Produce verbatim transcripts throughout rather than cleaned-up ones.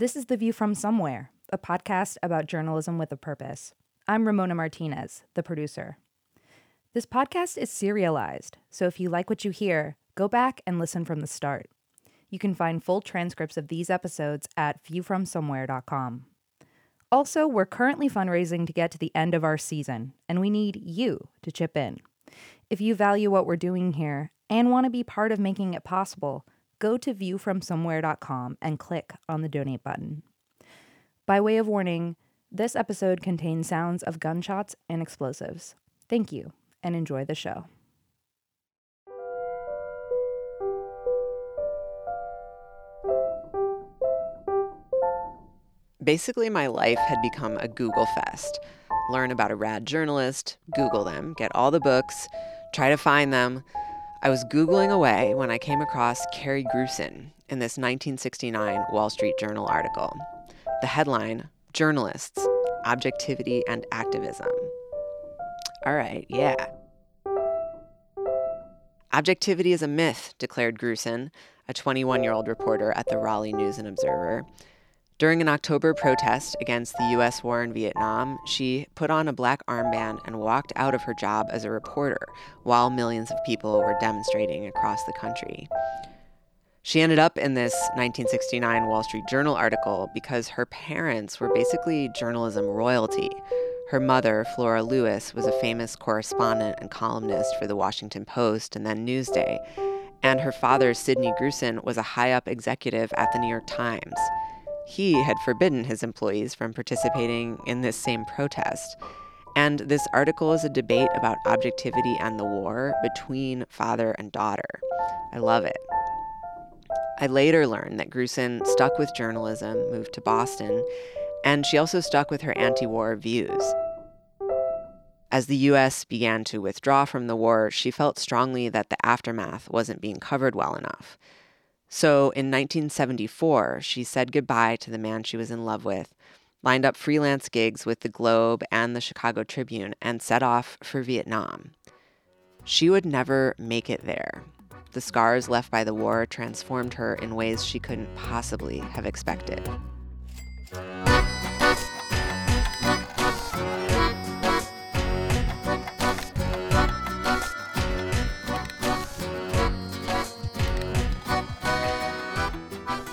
This is The View from Somewhere, a podcast about journalism with a purpose. I'm Ramona Martinez, the producer. This podcast is serialized, so if you like what you hear, go back and listen from the start. You can find full transcripts of these episodes at view from somewhere dot com. Also, we're currently fundraising to get to the end of our season, and we need you to chip in. If you value what we're doing here and want to be part of making it possible, go to view from somewhere dot com and click on the donate button. By way of warning, this episode contains sounds of gunshots and explosives. Thank you, and enjoy the show. Basically, my life had become a Google fest. Learn about a rad journalist, Google them, get all the books, try to find them. I was Googling away when I came across Kerry Gruson in this nineteen sixty-nine Wall Street Journal article. The headline, Journalists, Objectivity and Activism. All right, yeah. Objectivity is a myth, declared Gruson, a twenty-one-year-old reporter at the Raleigh News and Observer. During an October protest against the U S war in Vietnam, she put on a black armband and walked out of her job as a reporter while millions of people were demonstrating across the country. She ended up in this nineteen sixty-nine Wall Street Journal article because her parents were basically journalism royalty. Her mother, Flora Lewis, was a famous correspondent and columnist for The Washington Post and then Newsday, and her father, Sydney Gruson, was a high-up executive at the New York Times. He had forbidden his employees from participating in this same protest. And this article is a debate about objectivity and the war between father and daughter. I love it. I later learned that Gruson stuck with journalism, moved to Boston, and she also stuck with her anti-war views. As the U S began to withdraw from the war, she felt strongly that the aftermath wasn't being covered well enough. So in nineteen seventy-four, she said goodbye to the man she was in love with, lined up freelance gigs with the Globe and the Chicago Tribune, and set off for Vietnam. She would never make it there. The scars left by the war transformed her in ways she couldn't possibly have expected.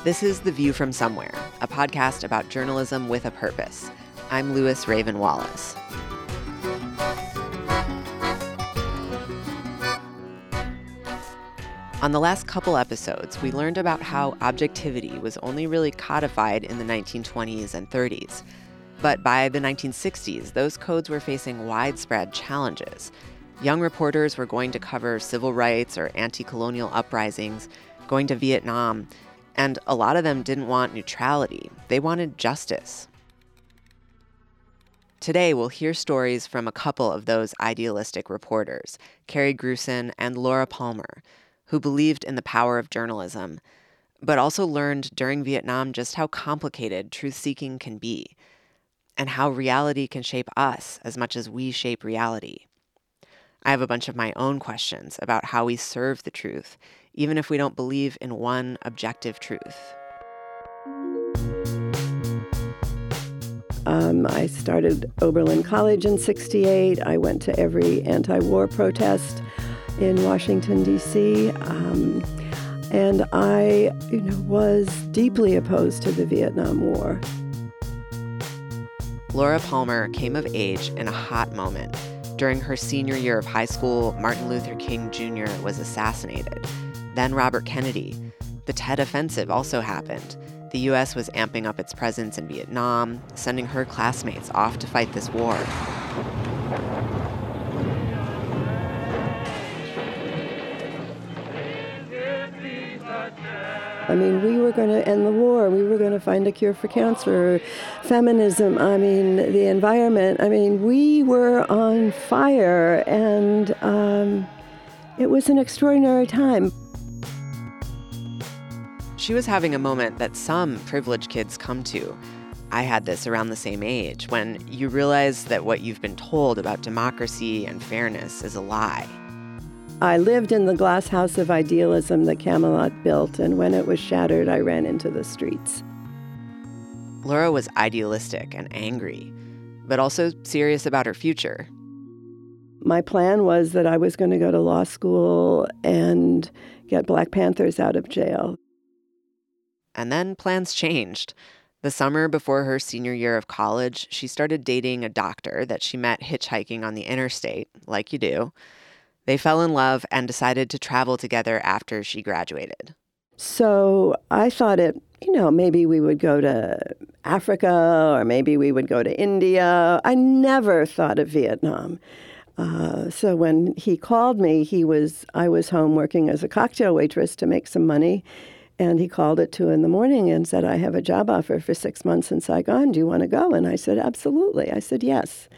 This is The View from Somewhere, a podcast about journalism with a purpose. I'm Lewis Raven Wallace. On the last couple episodes, we learned about how objectivity was only really codified in the nineteen twenties and thirties. But by the nineteen sixties, those codes were facing widespread challenges. Young reporters were going to cover civil rights or anti-colonial uprisings, going to Vietnam, and a lot of them didn't want neutrality. They wanted justice. Today, we'll hear stories from a couple of those idealistic reporters, Kerry Gruson and Laura Palmer, who believed in the power of journalism, but also learned during Vietnam just how complicated truth-seeking can be and how reality can shape us as much as we shape reality. I have a bunch of my own questions about how we serve the truth, even if we don't believe in one objective truth. Um, I started Oberlin College in sixty-eight. I went to every anti-war protest in Washington, D C, um, and I you know, was deeply opposed to the Vietnam War. Laura Palmer came of age in a hot moment. During her senior year of high school, Martin Luther King Junior was assassinated. Then Robert Kennedy. The Tet Offensive also happened. The U S was amping up its presence in Vietnam, sending her classmates off to fight this war. I mean, we were going to end the war. We were going to find a cure for cancer, feminism, I mean, the environment. I mean, we were on fire, and um, it was an extraordinary time. She was having a moment that some privileged kids come to. I had this around the same age, when you realize that what you've been told about democracy and fairness is a lie. I lived in the glass house of idealism that Camelot built, and when it was shattered, I ran into the streets. Laura was idealistic and angry, but also serious about her future. My plan was that I was going to go to law school and get Black Panthers out of jail. And then plans changed. The summer before her senior year of college, she started dating a doctor that she met hitchhiking on the interstate, like you do. They fell in love and decided to travel together after she graduated. So I thought it, you know, maybe we would go to Africa or maybe we would go to India. I never thought of Vietnam. Uh, so when he called me, he was I was home working as a cocktail waitress to make some money, and he called at two in the morning and said, "I have a job offer for six months in Saigon. Do you want to go?" And I said, "Absolutely." I said, "Yes."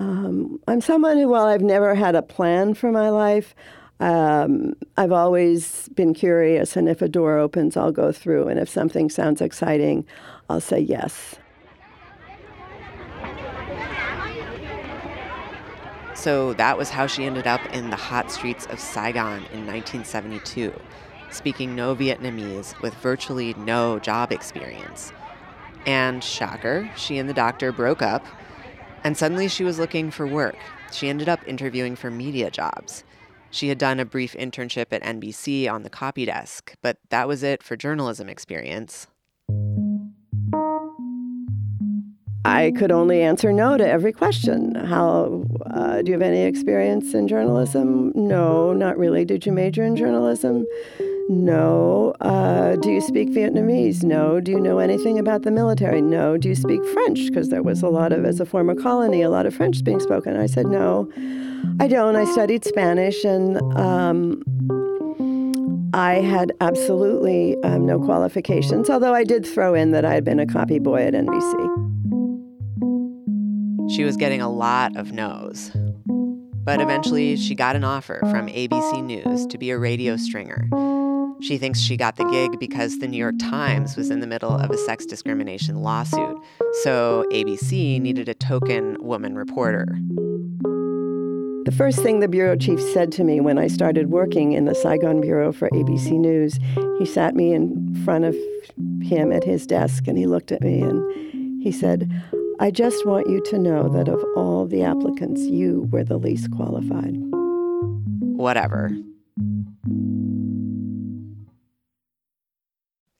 Um, I'm someone who, while I've never had a plan for my life, um, I've always been curious, and if a door opens, I'll go through, and if something sounds exciting, I'll say yes. So that was how she ended up in the hot streets of Saigon in nineteen seventy-two, speaking no Vietnamese with virtually no job experience. And shocker, she and the doctor broke up, and suddenly she was looking for work. She ended up interviewing for media jobs. She had done a brief internship at N B C on the copy desk, but that was it for journalism experience. I could only answer no to every question. How, uh, do you have any experience in journalism? No, not really. Did you major in journalism? No. Uh, do you speak Vietnamese? No. Do you know anything about the military? No. Do you speak French? Because there was a lot of, as a former colony, a lot of French being spoken. I said, no, I don't. I studied Spanish, and um, I had absolutely um, no qualifications, although I did throw in that I had been a copy boy at N B C. She was getting a lot of no's. But eventually, she got an offer from A B C News to be a radio stringer. She thinks she got the gig because the New York Times was in the middle of a sex discrimination lawsuit, so A B C needed a token woman reporter. The first thing the bureau chief said to me when I started working in the Saigon bureau for A B C News, he sat me in front of him at his desk, and he looked at me, and he said, "I just want you to know that of all the applicants, you were the least qualified." Whatever.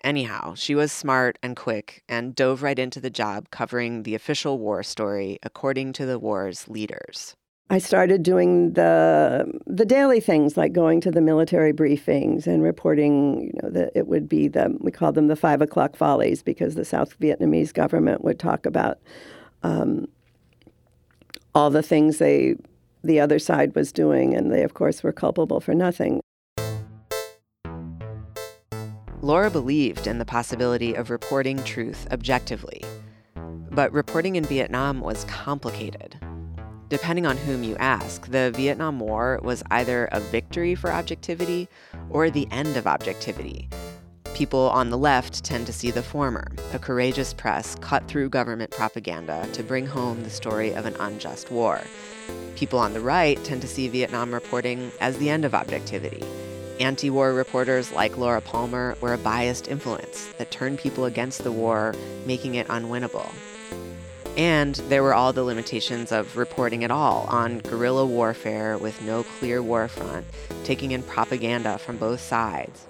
Anyhow, she was smart and quick and dove right into the job covering the official war story according to the war's leaders. I started doing the the daily things, like going to the military briefings and reporting. You know, that it would be the we called them the five o'clock follies, because the South Vietnamese government would talk about um, all the things they the other side was doing, and they of course were culpable for nothing. Laura believed in the possibility of reporting truth objectively, but reporting in Vietnam was complicated. Depending on whom you ask, the Vietnam War was either a victory for objectivity or the end of objectivity. People on the left tend to see the former, a courageous press cut through government propaganda to bring home the story of an unjust war. People on the right tend to see Vietnam reporting as the end of objectivity. Anti-war reporters like Laura Palmer were a biased influence that turned people against the war, making it unwinnable. And there were all the limitations of reporting at all on guerrilla warfare with no clear war front, taking in propaganda from both sides.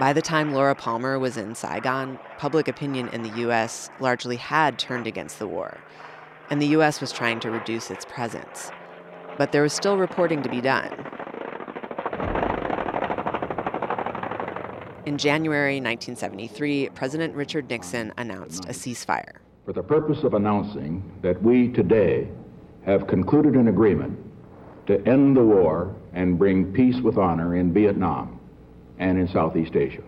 By the time Laura Palmer was in Saigon, public opinion in the U S largely had turned against the war, and the U S was trying to reduce its presence. But there was still reporting to be done. In January nineteen seventy-three, President Richard Nixon announced a ceasefire. For the purpose of announcing that we today have concluded an agreement to end the war and bring peace with honor in Vietnam and in Southeast Asia.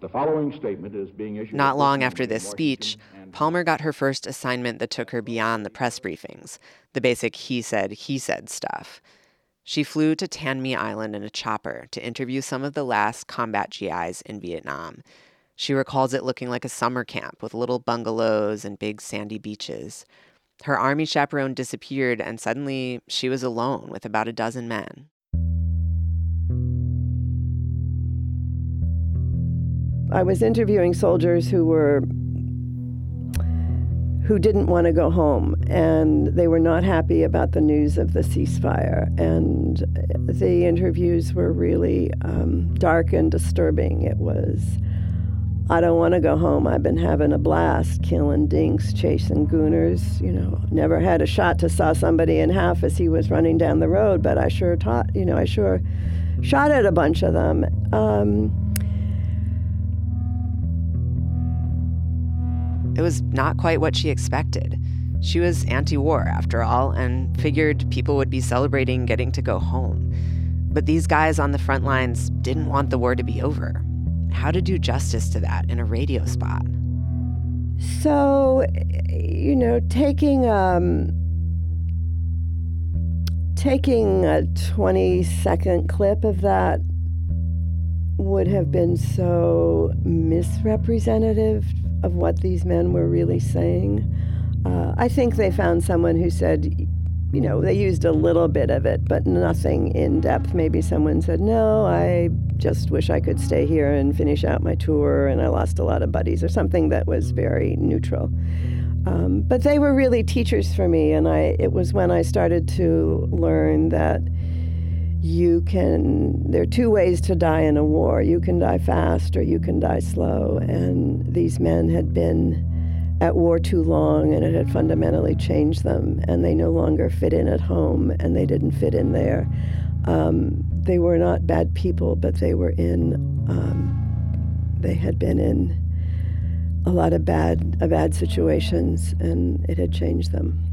The following statement is being issued. Not long after this speech, Palmer got her first assignment that took her beyond the press briefings, the basic he said, he said stuff. She flew to Tan My Island in a chopper to interview some of the last combat G Is in Vietnam. She recalls it looking like a summer camp with little bungalows and big sandy beaches. Her army chaperone disappeared, and suddenly she was alone with about a dozen men. I was interviewing soldiers who were who didn't want to go home, and they were not happy about the news of the ceasefire. And the interviews were really um, dark and disturbing. It was, I don't want to go home. I've been having a blast, killing dinks, chasing gooners. You know, never had a shot to saw somebody in half as he was running down the road, but I sure taught, you know, I sure shot at a bunch of them. Um, It was not quite what she expected. She was anti-war, after all, and figured people would be celebrating getting to go home. But these guys on the front lines didn't want the war to be over. How to do justice to that in a radio spot? So, you know, taking um, taking a twenty-second clip of that would have been so misrepresentative of what these men were really saying. Uh, I think they found someone who said, you know, they used a little bit of it, but nothing in depth. Maybe someone said, no, I just wish I could stay here and finish out my tour, and I lost a lot of buddies, or something that was very neutral. Um, but they were really teachers for me, and I. It was when I started to learn that you can, there are two ways to die in a war. You can die fast or you can die slow. And these men had been at war too long, and it had fundamentally changed them, and they no longer fit in at home, and they didn't fit in there. Um, they were not bad people, but they were in, um, they had been in a lot of bad, of bad situations, and it had changed them.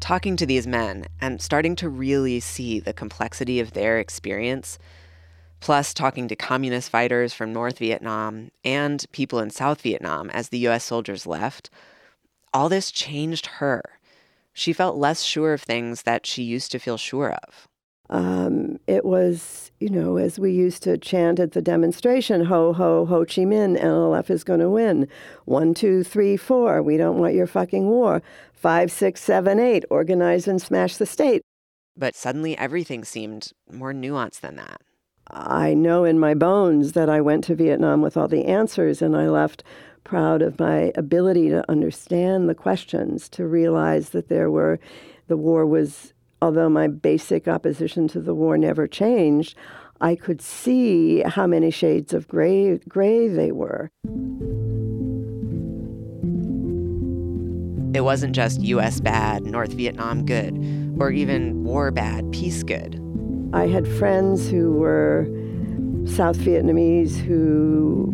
Talking to these men and starting to really see the complexity of their experience, plus talking to communist fighters from North Vietnam and people in South Vietnam as the U S soldiers left, all this changed her. She felt less sure of things that she used to feel sure of. Um, it was, you know, as we used to chant at the demonstration, ho, ho, Ho Chi Minh, N L F is going to win. One, two, three, four, we don't want your fucking war. Five, six, seven, eight, organize and smash the state. But suddenly everything seemed more nuanced than that. I know in my bones that I went to Vietnam with all the answers, and I left proud of my ability to understand the questions, to realize that there were, the war was, although my basic opposition to the war never changed, I could see how many shades of gray, gray they were. It wasn't just U S bad, North Vietnam good, or even war bad, peace good. I had friends who were South Vietnamese who,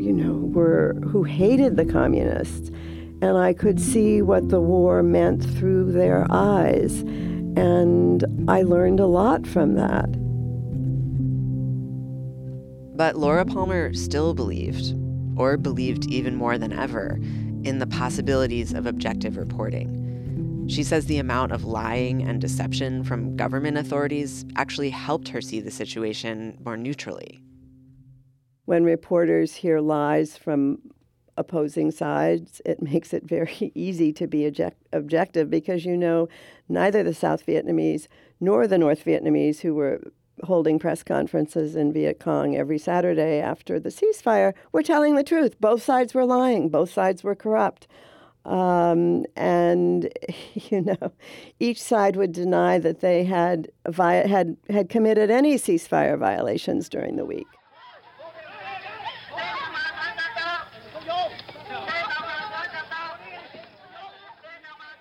you know, were who hated the communists, and I could see what the war meant through their eyes. And I learned a lot from that. But Laura Palmer still believed, or believed even more than ever, in the possibilities of objective reporting. She says the amount of lying and deception from government authorities actually helped her see the situation more neutrally. When reporters hear lies from opposing sides, it makes it very easy to be object- objective because you know neither the South Vietnamese nor the North Vietnamese, who were holding press conferences in Viet Cong every Saturday after the ceasefire, were telling the truth. Both sides were lying. Both sides were corrupt. Um, and, you know, each side would deny that they had had had committed any ceasefire violations during the week.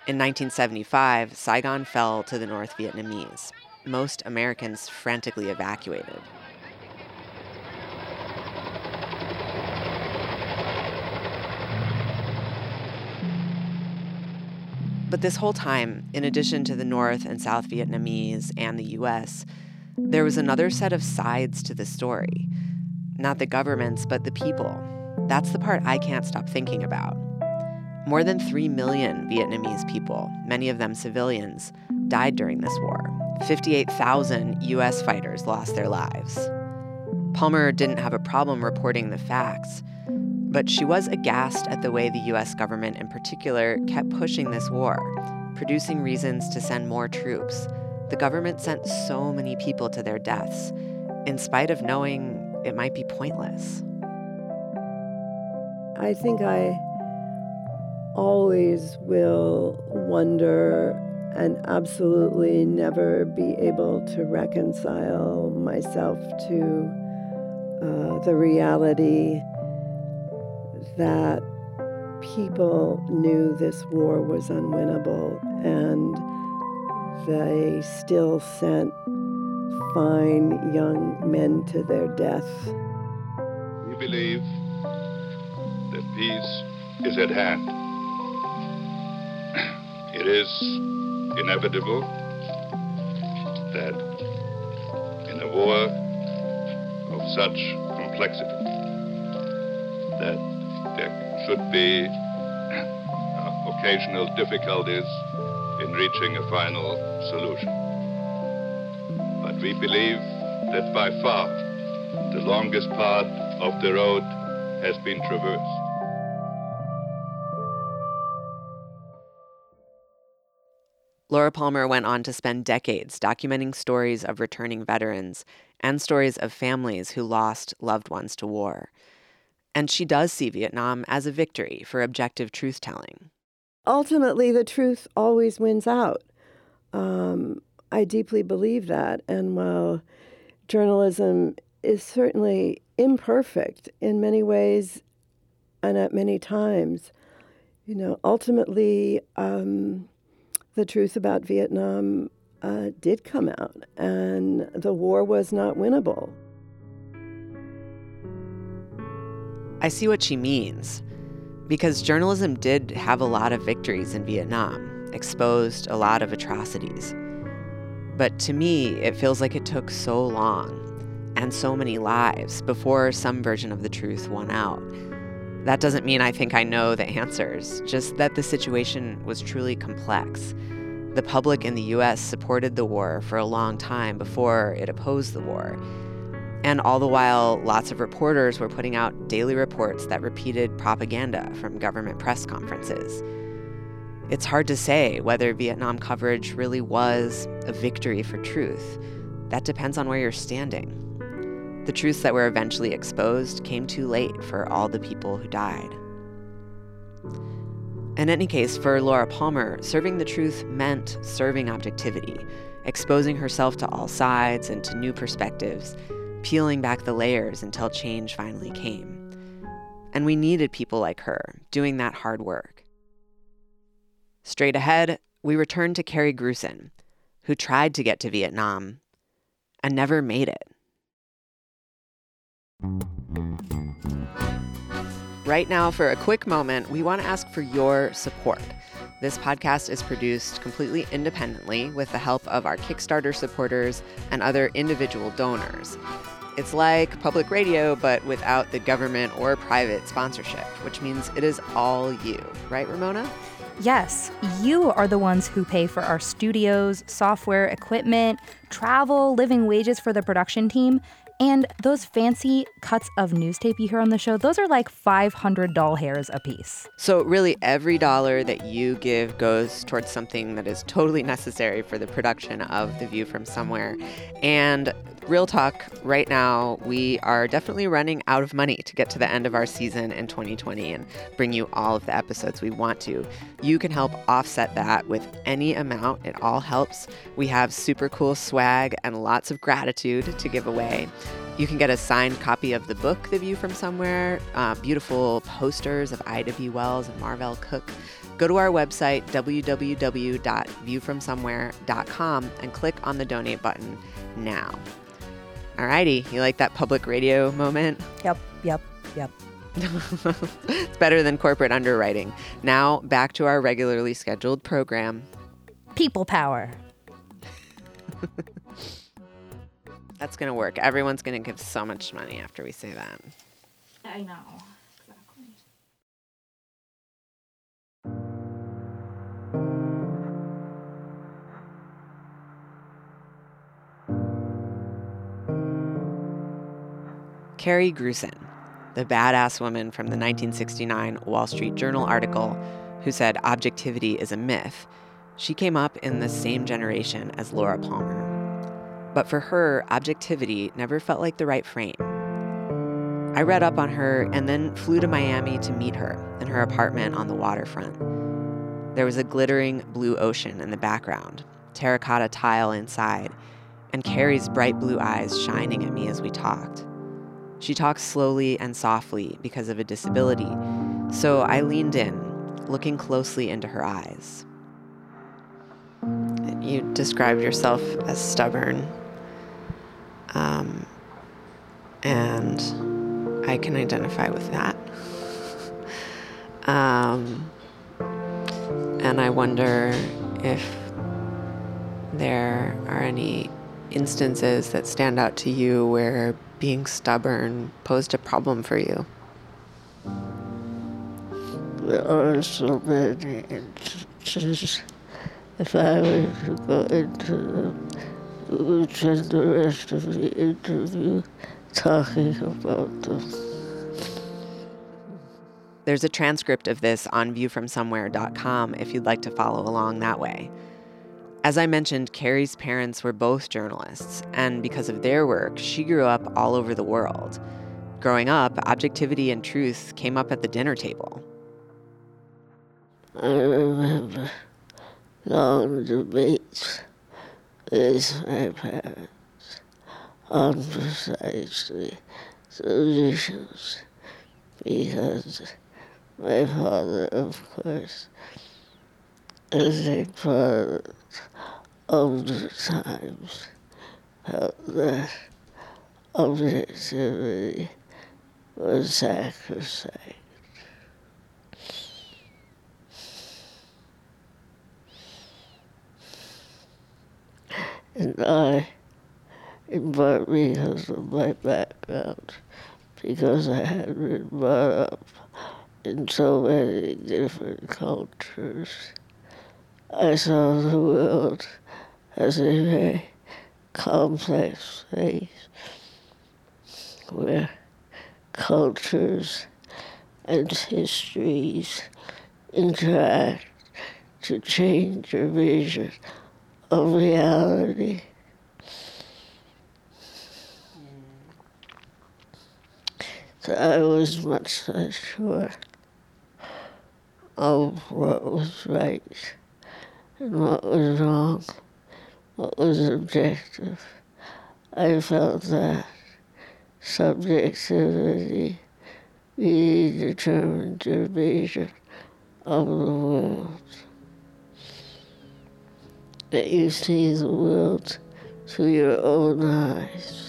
In nineteen seventy-five, Saigon fell to the North Vietnamese. Most Americans frantically evacuated. But this whole time, in addition to the North and South Vietnamese and the U S, there was another set of sides to the story. Not the governments, but the people. That's the part I can't stop thinking about. More than three million Vietnamese people, many of them civilians, died during this war. fifty-eight thousand U S fighters lost their lives. Palmer didn't have a problem reporting the facts, but she was aghast at the way the U S government in particular kept pushing this war, producing reasons to send more troops. The government sent so many people to their deaths, in spite of knowing it might be pointless. I think I always will wonder and absolutely never be able to reconcile myself to uh, the reality that people knew this war was unwinnable, and they still sent fine young men to their death. We believe that peace is at hand. It is inevitable that in a war of such complexity that there should be uh, occasional difficulties in reaching a final solution. But we believe that by far the longest part of the road has been traversed. Laura Palmer went on to spend decades documenting stories of returning veterans and stories of families who lost loved ones to war. And she does see Vietnam as a victory for objective truth-telling. Ultimately, the truth always wins out. Um, I deeply believe that. And while journalism is certainly imperfect in many ways and at many times, you know, ultimately... Um, The truth about Vietnam uh, did come out, and the war was not winnable. I see what she means, because journalism did have a lot of victories in Vietnam, exposed a lot of atrocities. But to me, it feels like it took so long and so many lives before some version of the truth won out. That doesn't mean I think I know the answers, just that the situation was truly complex. The public in the U S supported the war for a long time before it opposed the war. And all the while, lots of reporters were putting out daily reports that repeated propaganda from government press conferences. It's hard to say whether Vietnam coverage really was a victory for truth. That depends on where you're standing. The truths that were eventually exposed came too late for all the people who died. In any case, for Laura Palmer, serving the truth meant serving objectivity, exposing herself to all sides and to new perspectives, peeling back the layers until change finally came. And we needed people like her, doing that hard work. Straight ahead, we return to Kerry Gruson, who tried to get to Vietnam and never made it. Right now, for a quick moment, we want to ask for your support. This podcast is produced completely independently with the help of our Kickstarter supporters and other individual donors. It's like public radio, but without the government or private sponsorship, which means it is all you. Right, Ramona? Yes, you are the ones who pay for our studios, software, equipment, travel, living wages for the production team. And those fancy cuts of newstape you hear on the show, those are like five hundred doll hairs a piece. So really, every dollar that you give goes towards something that is totally necessary for the production of The View from Somewhere. And real talk, right now, we are definitely running out of money to get to the end of our season in twenty twenty and bring you all of the episodes we want to. You can help offset that with any amount. It all helps. We have super cool swag and lots of gratitude to give away. You can get a signed copy of the book, The View from Somewhere, uh, beautiful posters of Ida B. Wells and Marvell Cook. Go to our website, w w w dot view from somewhere dot com, and click on the donate button now. Alrighty, you like that public radio moment? Yep, yep, yep. It's better than corporate underwriting. Now, back to our regularly scheduled program. People power. That's going to work. Everyone's going to give so much money after we say that. I know. Exactly. Kerry Gruson, the badass woman from the nineteen sixty-nine Wall Street Journal article who said objectivity is a myth, she came up in the same generation as Laura Palmer. But for her, objectivity never felt like the right frame. I read up on her and then flew to Miami to meet her in her apartment on the waterfront. There was a glittering blue ocean in the background, terracotta tile inside, and Kerry's bright blue eyes shining at me as we talked. She talks slowly and softly because of a disability, so I leaned in, looking closely into her eyes. You described yourself as stubborn, um, and I can identify with that. um, and I wonder if there are any instances that stand out to you where being stubborn posed a problem for you. There are so many instances. If I were to go into them, we would spend the rest of the interview talking about them. There's a transcript of this on view from somewhere dot com if you'd like to follow along that way. As I mentioned, Kerry's parents were both journalists, and because of their work, she grew up all over the world. Growing up, objectivity and truth came up at the dinner table. I remember long debates with my parents on precisely those issues, because my father, of course, as a product of the times, felt that objectivity was sacrosanct. And I, in part because of my background, because I had been brought up in so many different cultures, I saw the world as a very complex place where cultures and histories interact to change your vision of reality. So I was much less sure of what was right and what was wrong, what was objective. I felt that subjectivity really determined your vision of the world, that you see the world through your own eyes.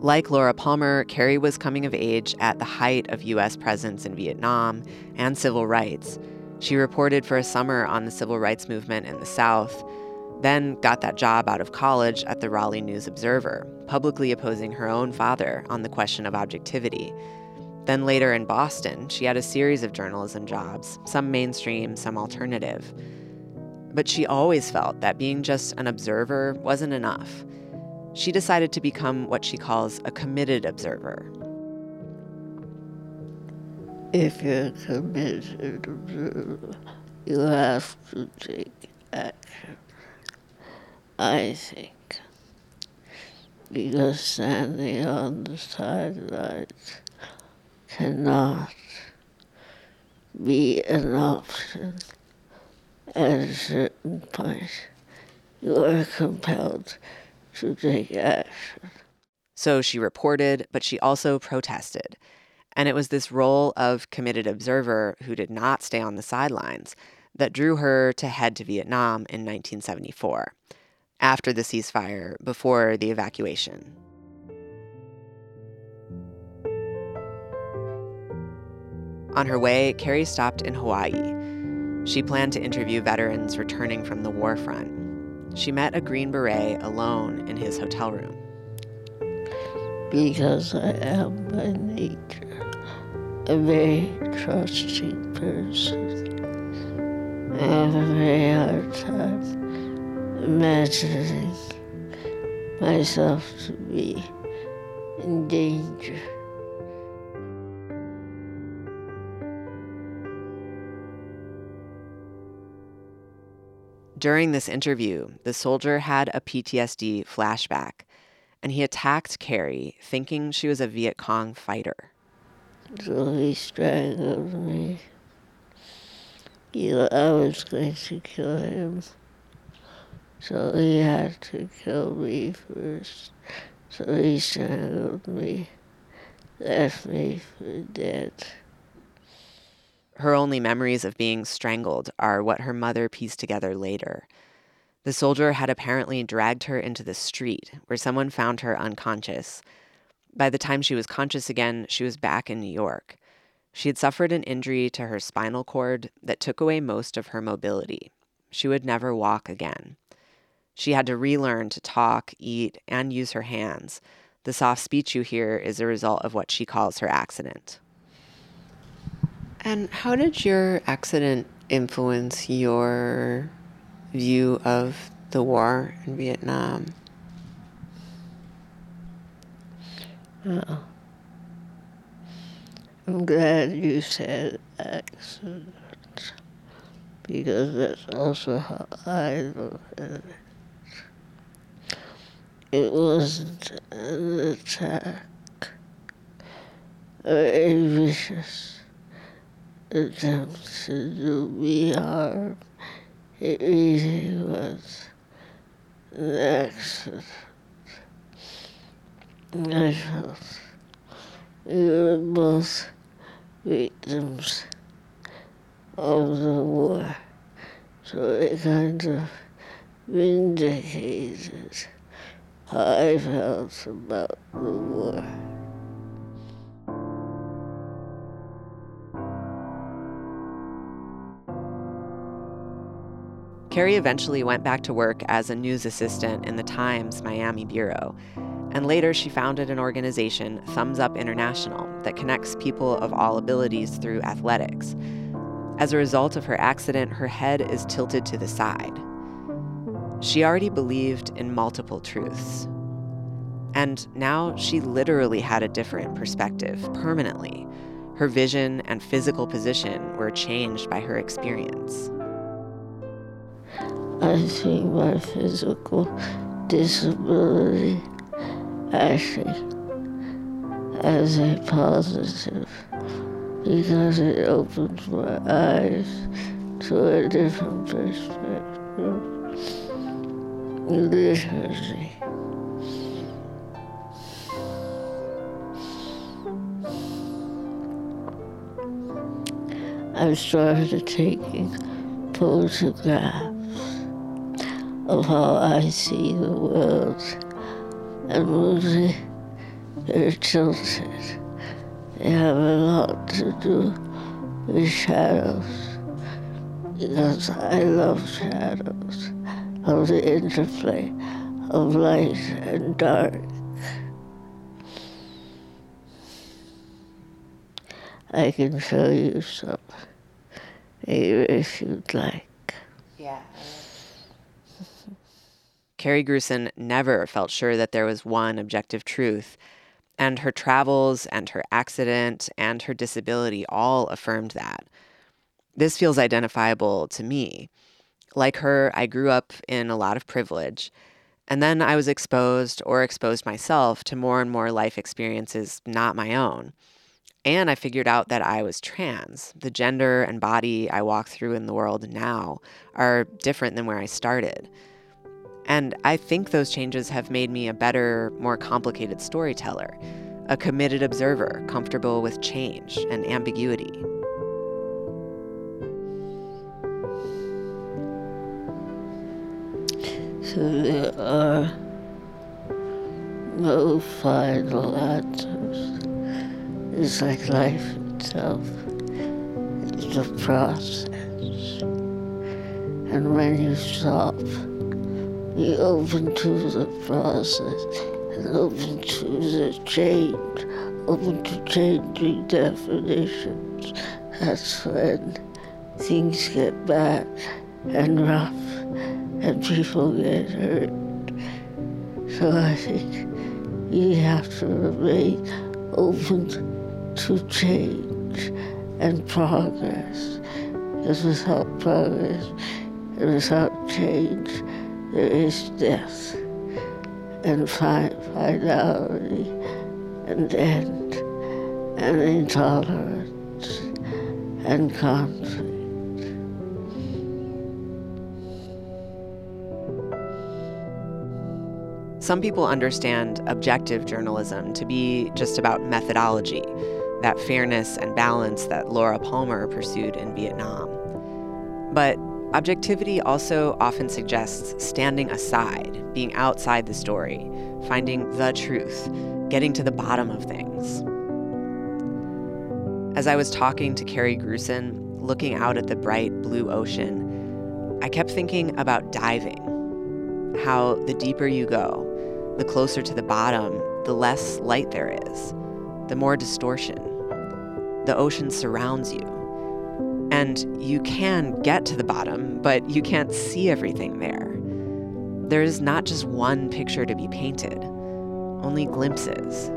Like Laura Palmer, Kerry was coming of age at the height of U S presence in Vietnam and civil rights. She reported for a summer on the civil rights movement in the South, then got that job out of college at the Raleigh News Observer, publicly opposing her own father on the question of objectivity. Then later in Boston, she had a series of journalism jobs, some mainstream, some alternative. But she always felt that being just an observer wasn't enough. She decided to become what she calls a committed observer. If you're a committed observer, you have to take action, I think, because standing on the sidelines cannot be an option. At a certain point, you are compelled to take action. So she reported, but she also protested. And it was this role of committed observer who did not stay on the sidelines that drew her to head to Vietnam in nineteen seventy-four. After the ceasefire, before the evacuation. On her way, Kerry stopped in Hawaii. She planned to interview veterans returning from the war front. She met a Green Beret alone in his hotel room. Because I am by nature a very trusting person, having a hard time imagining myself to be in danger. During this interview, the soldier had a P T S D flashback, and he attacked Kerry, thinking she was a Viet Cong fighter. So he strangled me. He, I was going to kill him, so he had to kill me first. So he strangled me, left me for dead. Her only memories of being strangled are what her mother pieced together later. The soldier had apparently dragged her into the street, where someone found her unconscious. By the time she was conscious again, she was back in New York. She had suffered an injury to her spinal cord that took away most of her mobility. She would never walk again. She had to relearn to talk, eat, and use her hands. The soft speech you hear is a result of what she calls her accident. And how did your accident influence your view of the war in Vietnam? Well, I'm glad you said accident, because that's also how I look at it. It wasn't an attack, or a vicious attempt to do me harm. It really was an accident. And I felt we were both victims of the war, so it kind of vindicated how I felt about the war. Kerry eventually went back to work as a news assistant in the Times Miami bureau, and later she founded an organization, Thumbs Up International, that connects people of all abilities through athletics. As a result of her accident, her head is tilted to the side. She already believed in multiple truths. And now she literally had a different perspective, permanently. Her vision and physical position were changed by her experience. I think my physical disability actually as a positive, because it opens my eyes to a different perspective, literally. I started taking photographs of how I see the world, and mostly they're tilted. They have a lot to do with shadows, because I love shadows, of the interplay of light and dark. I can show you some, maybe if you'd like. Yeah. Kerry Gruson never felt sure that there was one objective truth, and her travels and her accident and her disability all affirmed that. This feels identifiable to me. Like her, I grew up in a lot of privilege, and then I was exposed or exposed myself to more and more life experiences not my own. And I figured out that I was trans. The gender and body I walk through in the world now are different than where I started. And I think those changes have made me a better, more complicated storyteller, a committed observer, comfortable with change and ambiguity. So there are no final answers. It's like life itself. It's a process. And when you stop, be open to the process, and open to the change, open to changing definitions. That's when things get bad and rough and people get hurt. So I think we have to remain open to change and progress. Because without progress and without change, there is death and finality and end and intolerance and conflict. Some people understand objective journalism to be just about methodology, that fairness and balance that Laura Palmer pursued in Vietnam. But objectivity also often suggests standing aside, being outside the story, finding the truth, getting to the bottom of things. As I was talking to Kerry Gruson, looking out at the bright blue ocean, I kept thinking about diving, how the deeper you go, the closer to the bottom, the less light there is, the more distortion. The ocean surrounds you. And you can get to the bottom, but you can't see everything there. There is not just one picture to be painted, only glimpses.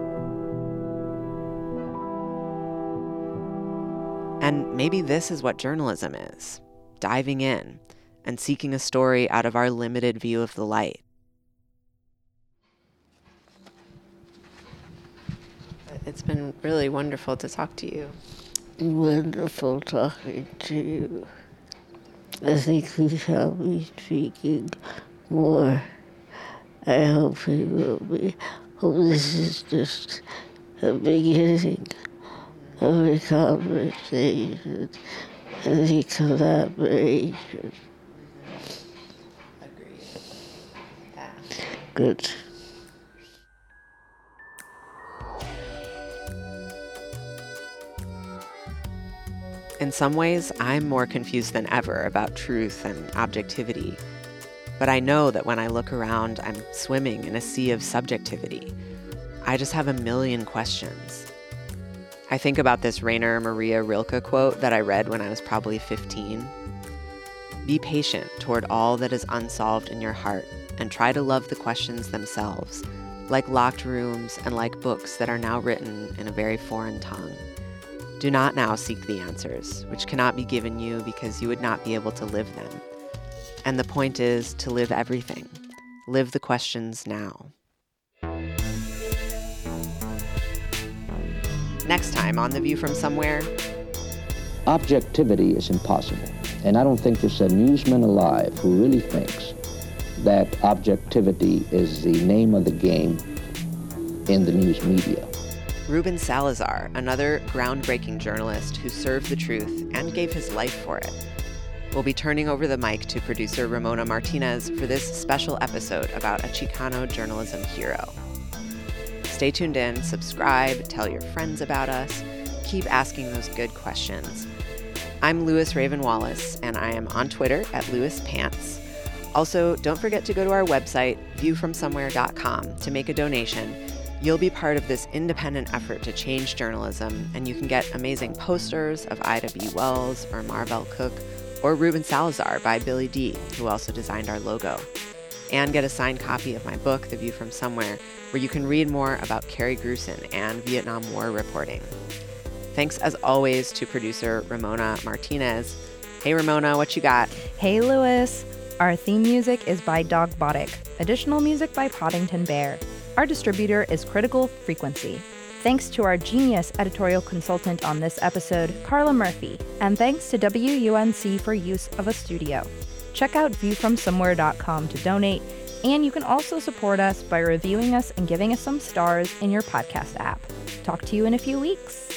And maybe this is what journalism is, diving in and seeking a story out of our limited view of the light. It's been really wonderful to talk to you. Wonderful talking to you. I think we shall be speaking more. I hope we will be. Hope this is just the beginning of the conversation and the collaboration. Agreed. Yeah. Good. In some ways, I'm more confused than ever about truth and objectivity. But I know that when I look around, I'm swimming in a sea of subjectivity. I just have a million questions. I think about this Rainer Maria Rilke quote that I read when I was probably fifteen. Be patient toward all that is unsolved in your heart and try to love the questions themselves, like locked rooms and like books that are now written in a very foreign tongue. Do not now seek the answers, which cannot be given you because you would not be able to live them. And the point is to live everything. Live the questions now. Next time on The View from Somewhere. Objectivity is impossible. And I don't think there's a newsman alive who really thinks that objectivity is the name of the game in the news media. Ruben Salazar, another groundbreaking journalist who served the truth and gave his life for it, will be turning over the mic to producer Ramona Martinez for this special episode about a Chicano journalism hero. Stay tuned in, subscribe, tell your friends about us, keep asking those good questions. I'm Lewis Raven Wallace, and I am on Twitter at LewisPants. Also, don't forget to go to our website, view from somewhere dot com, to make a donation. You'll be part of this independent effort to change journalism, and you can get amazing posters of Ida B. Wells or Marvell Cook or Ruben Salazar by Billy D, who also designed our logo. And get a signed copy of my book, The View from Somewhere, where you can read more about Kerry Gruson and Vietnam War reporting. Thanks, as always, to producer Ramona Martinez. Hey, Ramona, what you got? Hey, Lewis. Our theme music is by Dogbotic. Additional music by Poddington Bear. Our distributor is Critical Frequency. Thanks to our genius editorial consultant on this episode, Carla Murphy, and thanks to W U N C for use of a studio. Check out view from somewhere dot com to donate, and you can also support us by reviewing us and giving us some stars in your podcast app. Talk to you in a few weeks.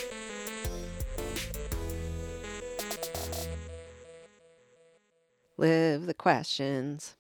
Live the questions.